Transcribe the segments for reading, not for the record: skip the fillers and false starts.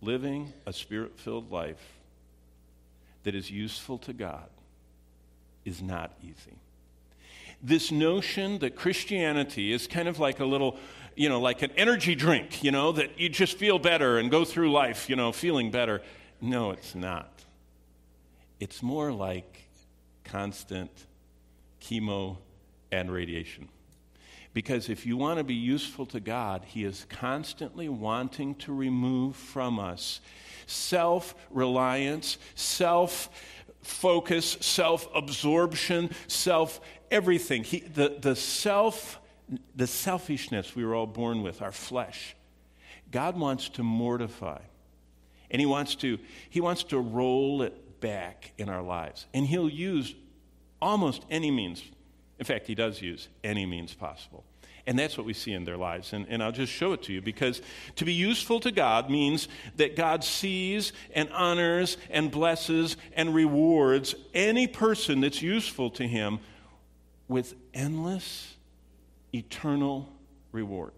living a Spirit-filled life that is useful to God is not easy. This notion that Christianity is kind of like a little, like an energy drink, that you just feel better and go through life, feeling better. No, it's not. It's more like constant chemo and radiation. Because if you want to be useful to God, He is constantly wanting to remove from us self-reliance, self-focus, self-absorption, self-everything. The selfishness we were all born with, our flesh. God wants to mortify, and He wants to roll it back in our lives, and He'll use almost any means. In fact, He does use any means possible. And that's what we see in their lives. And I'll just show it to you, because to be useful to God means that God sees and honors and blesses and rewards any person that's useful to Him with endless, eternal reward.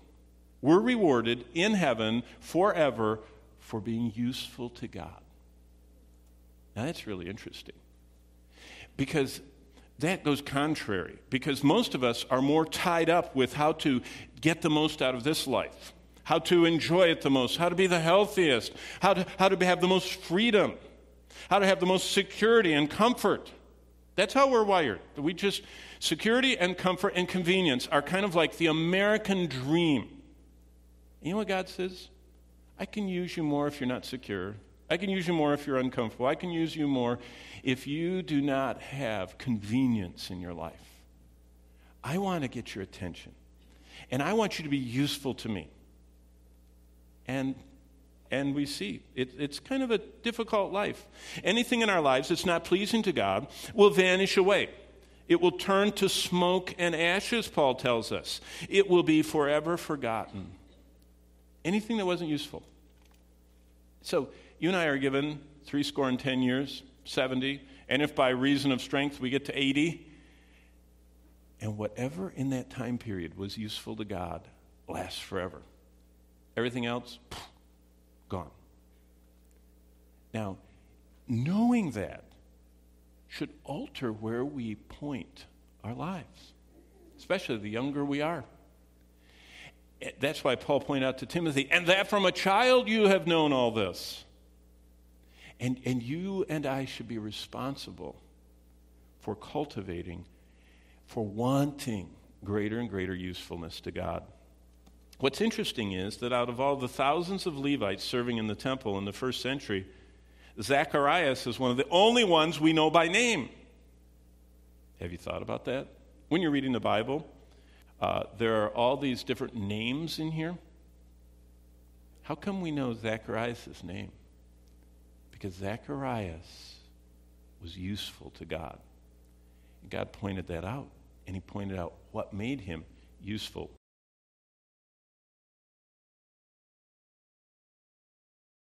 We're rewarded in heaven forever for being useful to God. Now, that's really interesting, because that goes contrary, because most of us are more tied up with how to get the most out of this life, how to enjoy it the most, how to be the healthiest, how to have the most freedom, how to have the most security and comfort. That's how we're wired. Security and comfort and convenience are kind of like the American dream. You know what God says? I can use you more if you're not secure. I can use you more if you're uncomfortable. I can use you more if you do not have convenience in your life. I want to get your attention, and I want you to be useful to me. And we see it's kind of a difficult life. Anything in our lives that's not pleasing to God will vanish away. It will turn to smoke and ashes, Paul tells us. It will be forever forgotten. Anything that wasn't useful. So, you and I are given 70 70, and if by reason of strength we get to 80. And whatever in that time period was useful to God lasts forever. Everything else, gone. Now, knowing that should alter where we point our lives, especially the younger we are. That's why Paul pointed out to Timothy, and that from a child you have known all this. And you and I should be responsible for cultivating, for wanting greater and greater usefulness to God. What's interesting is that out of all the thousands of Levites serving in the temple in the first century, Zacharias is one of the only ones we know by name. Have you thought about that? When you're reading the Bible, there are all these different names in here. How come we know Zacharias' name? Because Zacharias was useful to God. And God pointed that out, and He pointed out what made him useful